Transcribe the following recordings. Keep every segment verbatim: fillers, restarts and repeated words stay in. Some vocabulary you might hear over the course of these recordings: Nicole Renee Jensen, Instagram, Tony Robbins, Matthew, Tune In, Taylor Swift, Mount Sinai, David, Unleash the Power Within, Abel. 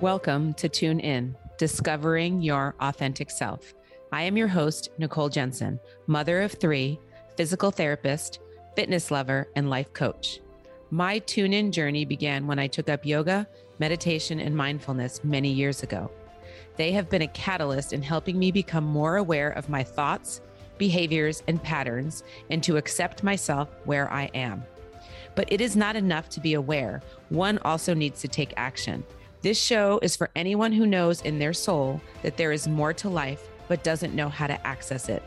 Welcome to Tune In, Discovering Your Authentic Self. I am your host, Nicole Jensen, mother of three, physical therapist, fitness lover, and life coach. My Tune In journey began when I took up yoga, meditation, and mindfulness many years ago. They have been a catalyst in helping me become more aware of my thoughts, behaviors, and patterns, and to accept myself where I am. But it is not enough to be aware. One also needs to take action. This show is for anyone who knows in their soul that there is more to life, but doesn't know how to access it.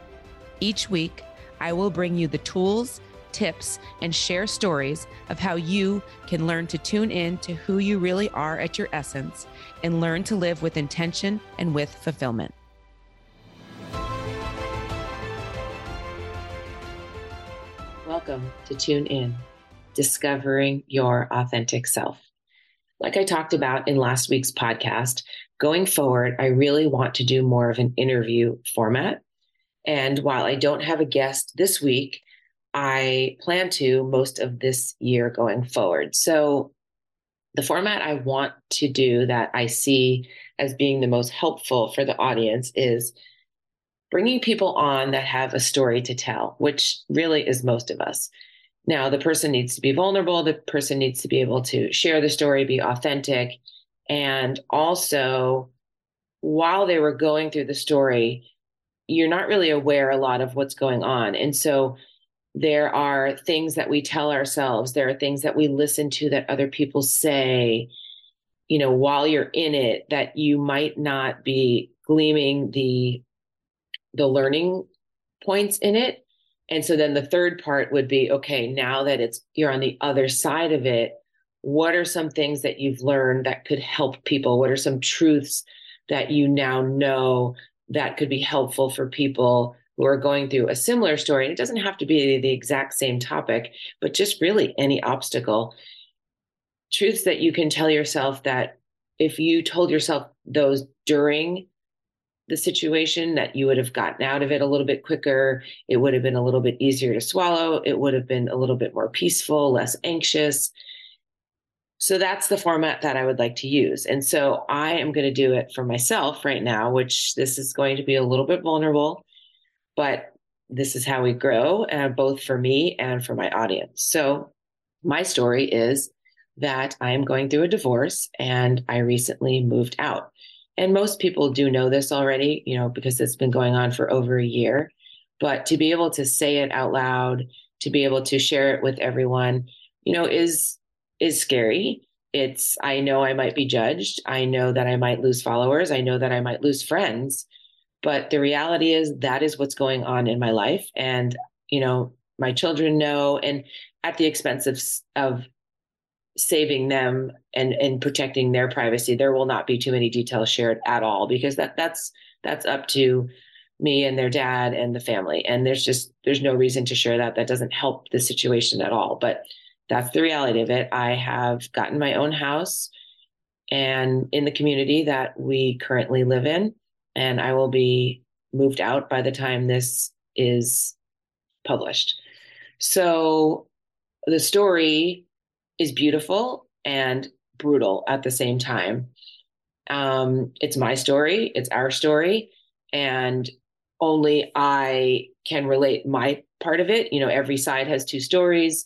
Each week, I will bring you the tools, tips, and share stories of how you can learn to tune in to who you really are at your essence and learn to live with intention and with fulfillment. Welcome to Tune In, Discovering Your Authentic Self. Like I talked about in last week's podcast, going forward, I really want to do more of an interview format. And while I don't have a guest this week, I plan to most of this year going forward. So the format I want to do that I see as being the most helpful for the audience is bringing people on that have a story to tell, which really is most of us. Now, the person needs to be vulnerable. The person needs to be able to share the story, be authentic. And also, while they were going through the story, you're not really aware a lot of what's going on. And so there are things that we tell ourselves. There are things that we listen to that other people say, you know, while you're in it, that you might not be gleaming the, the learning points in it. And so then the third part would be, okay, now that it's you're on the other side of it, what are some things that you've learned that could help people? What are some truths that you now know that could be helpful for people who are going through a similar story? And it doesn't have to be the exact same topic, but just really any obstacle. Truths that you can tell yourself that if you told yourself those during the situation, that you would have gotten out of it a little bit quicker. It would have been a little bit easier to swallow. It would have been a little bit more peaceful, less anxious. So that's the format that I would like to use. And so I am going to do it for myself right now, which this is going to be a little bit vulnerable, but this is how we grow, uh, both for me and for my audience. So my story is that I am going through a divorce and I recently moved out. And most people do know this already, you know, because it's been going on for over a year. But to be able to say it out loud, to be able to share it with everyone, you know, is is scary. It's, I know I might be judged. I know that I might lose followers. I know that I might lose friends. But the reality is that is what's going on in my life. And, you know, my children know, and at the expense of of saving them and, and protecting their privacy, there will not be too many details shared at all, because that that's, that's up to me and their dad and the family. And there's just, there's no reason to share that. That doesn't help the situation at all, but that's the reality of it. I have gotten my own house and in the community that we currently live in, and I will be moved out by the time this is published. So the story is beautiful and brutal at the same time. Um, it's my story, it's our story, and only I can relate my part of it. You know, every side has two stories.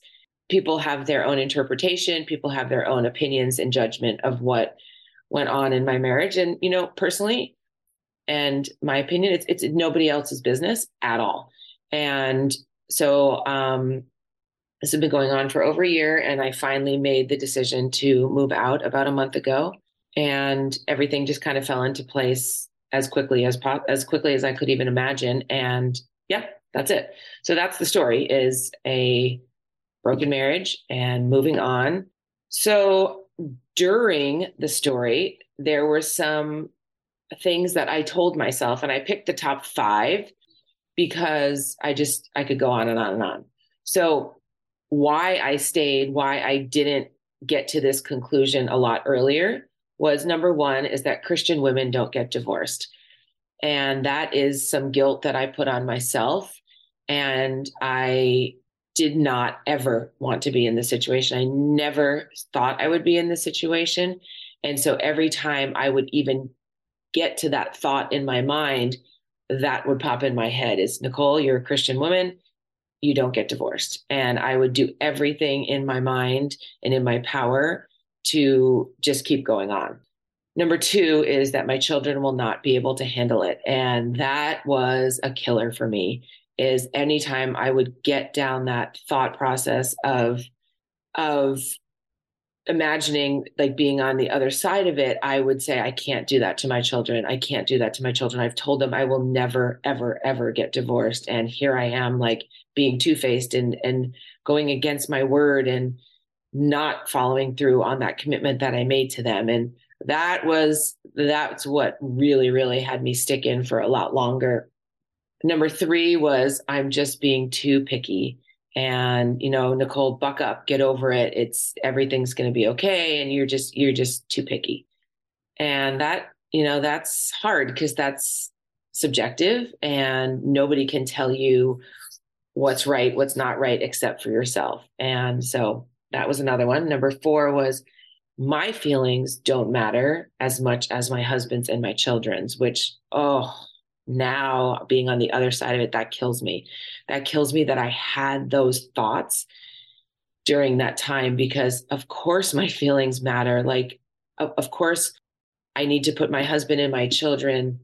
People have their own interpretation. People have their own opinions and judgment of what went on in my marriage. And, you know, personally, and my opinion, it's, it's nobody else's business at all. And so, um, this has been going on for over a year, and I finally made the decision to move out about a month ago, and everything just kind of fell into place as quickly as po- as quickly as I could even imagine. And yeah, that's it. So that's the story, is a broken marriage and moving on. So during the story, there were some things that I told myself, and I picked the top five because I just, I could go on and on and on. So why I stayed, why I didn't get to this conclusion a lot earlier was, number one is that Christian women don't get divorced. And that is some guilt that I put on myself. And I did not ever want to be in this situation. I never thought I would be in this situation. And so every time I would even get to that thought in my mind, that would pop in my head is, Nicole, you're a Christian woman. You don't get divorced. And I would do everything in my mind and in my power to just keep going on. Number two is that my children will not be able to handle it. And that was a killer for me, is anytime I would get down that thought process of, of imagining like being on the other side of it, I would say, I can't do that to my children. I can't do that to my children. I've told them I will never, ever, ever get divorced. And here I am, like being two-faced and, and going against my word and not following through on that commitment that I made to them. And that was, that's what really, really had me stick in for a lot longer. Number three was, I'm just being too picky. And, you know, Nicole, buck up, get over it. It's everything's going to be okay. And you're just, you're just too picky. And that, you know, that's hard because that's subjective and nobody can tell you what's right, what's not right, except for yourself. And so that was another one. Number four was, my feelings don't matter as much as my husband's and my children's, which, oh, now being on the other side of it, that kills me. That kills me that I had those thoughts during that time, because of course my feelings matter. Like, of, of course I need to put my husband and my children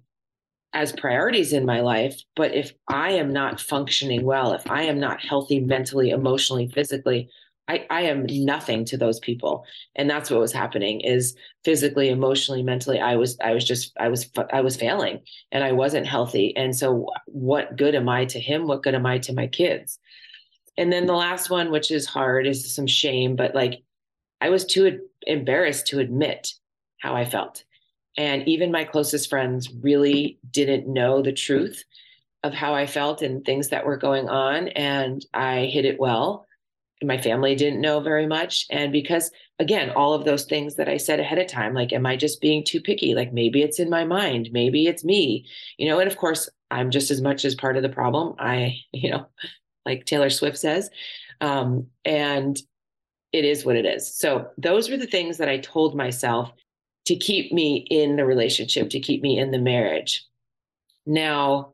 as priorities in my life. But if I am not functioning well, if I am not healthy, mentally, emotionally, physically, I, I am nothing to those people. And that's what was happening, is physically, emotionally, mentally, I was, I was just, I was, I was failing and I wasn't healthy. And so what good am I to him? What good am I to my kids? And then the last one, which is hard, is some shame, but like, I was too embarrassed to admit how I felt. And even my closest friends really didn't know the truth of how I felt and things that were going on. And I hid it well. My family didn't know very much. And because, again, all of those things that I said ahead of time, like, am I just being too picky? Like, maybe it's in my mind, maybe it's me, you know, and of course, I'm just as much as part of the problem. I, you know, like Taylor Swift says, um, and it is what it is. So those were the things that I told myself to keep me in the relationship, to keep me in the marriage. Now,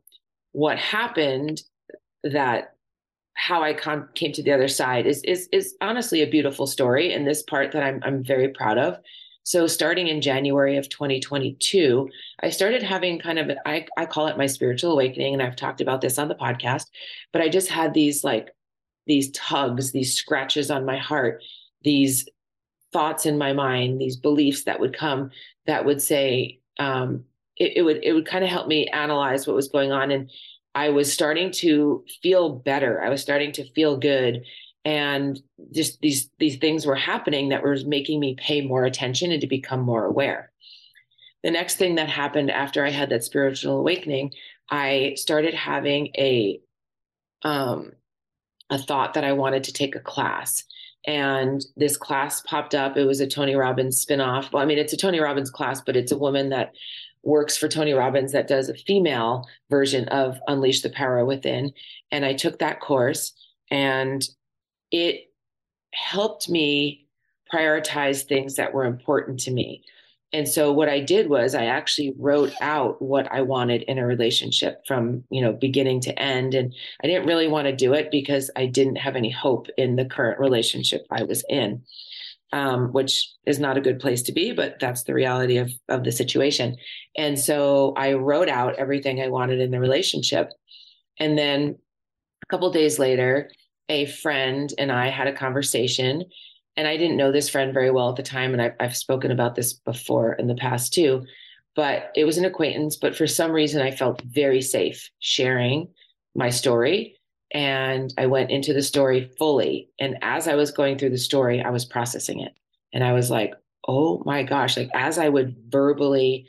what happened that how I con- came to the other side is, is, is honestly a beautiful story. And this part that I'm, I'm very proud of. So starting in January of twenty twenty-two, I started having kind of, I, I call it my spiritual awakening. And I've talked about this on the podcast, but I just had these, like these tugs, these scratches on my heart, these thoughts in my mind, these beliefs that would come that would say, um, it, it would, it would kind of help me analyze what was going on. And I was starting to feel better. I was starting to feel good. And just these, these things were happening that were making me pay more attention and to become more aware. The next thing that happened after I had that spiritual awakening, I started having a, um, a thought that I wanted to take a class. And this class popped up. It was a Tony Robbins spinoff. Well, I mean, it's a Tony Robbins class, but it's a woman that works for Tony Robbins that does a female version of Unleash the Power Within. And I took that course and it helped me prioritize things that were important to me. And so what I did was I actually wrote out what I wanted in a relationship from, you know, beginning to end. And I didn't really want to do it because I didn't have any hope in the current relationship I was in, um, which is not a good place to be, but that's the reality of, of the situation. And so I wrote out everything I wanted in the relationship. And then a couple of days later, a friend and I had a conversation, and I didn't know this friend very well at the time. And I've, I've spoken about this before in the past too, but it was an acquaintance, but for some reason I felt very safe sharing my story. And I went into the story fully. And as I was going through the story, I was processing it. And I was like, oh my gosh, like as I would verbally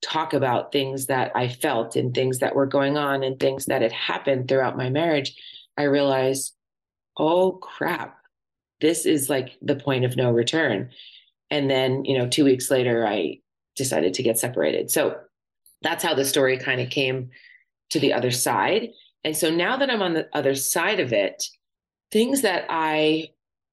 talk about things that I felt and things that were going on and things that had happened throughout my marriage, I realized, oh crap, this is like the point of no return. And then, you know, two weeks later, I decided to get separated. So that's how the story kind of came to the other side. And so now that I'm on the other side of it, things that I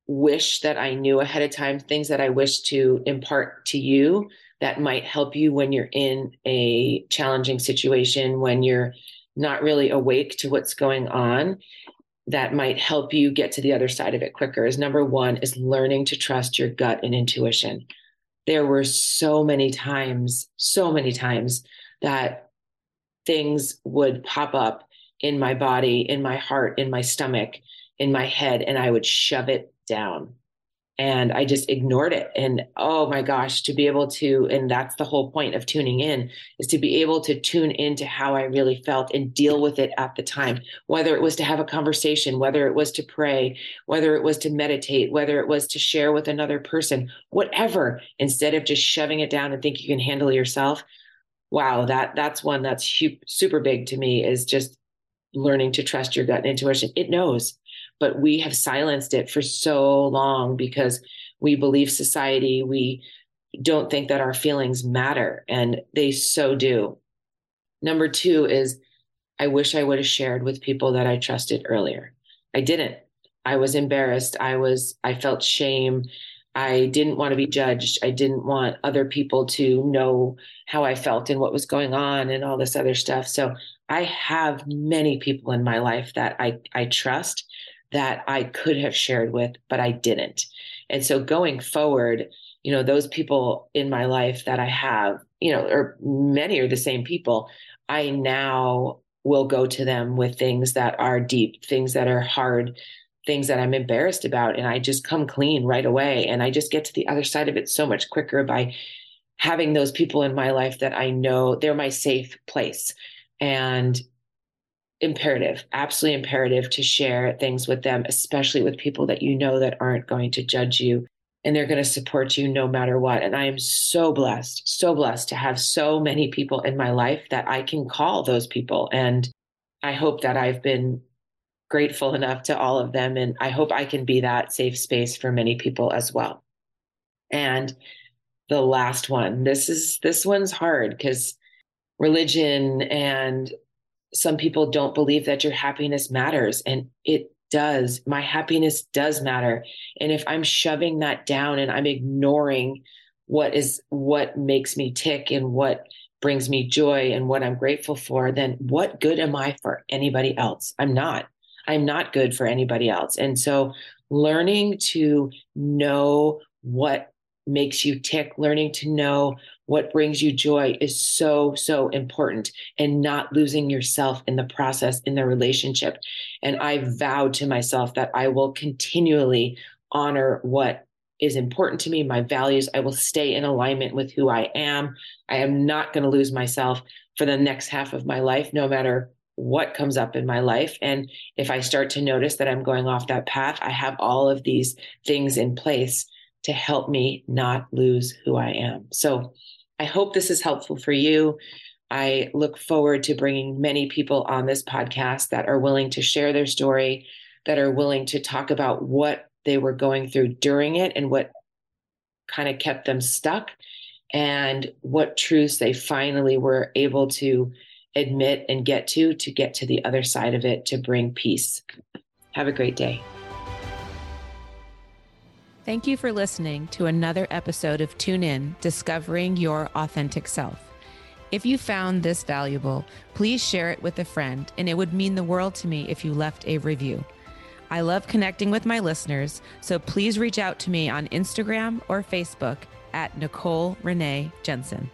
wish that I knew ahead of time, things that I wish to impart to you that might help you when you're in a challenging situation, when you're not really awake to what's going on, that might help you get to the other side of it quicker is number one is learning to trust your gut and intuition. There were so many times, so many times that things would pop up in my body, in my heart, in my stomach, in my head, and I would shove it down. And I just ignored it. And oh my gosh, to be able to, and that's the whole point of tuning in, is to be able to tune into how I really felt and deal with it at the time, whether it was to have a conversation, whether it was to pray, whether it was to meditate, whether it was to share with another person, whatever, instead of just shoving it down and think you can handle yourself. Wow, that that's one that's huge, super big to me, is just learning to trust your gut and intuition. It knows. But we have silenced it for so long because we believe society, we don't think that our feelings matter, and they so do. Number two is, I wish I would have shared with people that I trusted earlier. I didn't. I was embarrassed. I was, I felt shame. I didn't want to be judged. I didn't want other people to know how I felt and what was going on and all this other stuff. So I have many people in my life that I, I trust, that I could have shared with, but I didn't. And so going forward, you know, those people in my life that I have, you know, or many are the same people, I now will go to them with things that are deep, things that are hard, things that I'm embarrassed about. And I just come clean right away. And I just get to the other side of it so much quicker by having those people in my life that I know they're my safe place. And imperative, absolutely imperative to share things with them, especially with people that you know that aren't going to judge you and they're going to support you no matter what. And I am so blessed, so blessed to have so many people in my life that I can call those people. And I hope that I've been grateful enough to all of them. And I hope I can be that safe space for many people as well. And the last one, this is, this one's hard because religion and some people don't believe that your happiness matters, and it does. My happiness does matter. And if I'm shoving that down and I'm ignoring what is, what makes me tick and what brings me joy and what I'm grateful for, then what good am I for anybody else? I'm not, I'm not good for anybody else. And so learning to know what makes you tick, learning to know what brings you joy is so, so important, and not losing yourself in the process, in the relationship. And I vowed to myself that I will continually honor what is important to me, my values. I will stay in alignment with who I am. I am not going to lose myself for the next half of my life, no matter what comes up in my life. And if I start to notice that I'm going off that path, I have all of these things in place to help me not lose who I am. So I hope this is helpful for you. I look forward to bringing many people on this podcast that are willing to share their story, that are willing to talk about what they were going through during it and what kind of kept them stuck and what truths they finally were able to admit and get to, to get to the other side of it, to bring peace. Have a great day. Thank you for listening to another episode of Tune In, Discovering Your Authentic Self. If you found this valuable, please share it with a friend, and it would mean the world to me if you left a review. I love connecting with my listeners, so please reach out to me on Instagram or Facebook at Nicole Renee Jensen.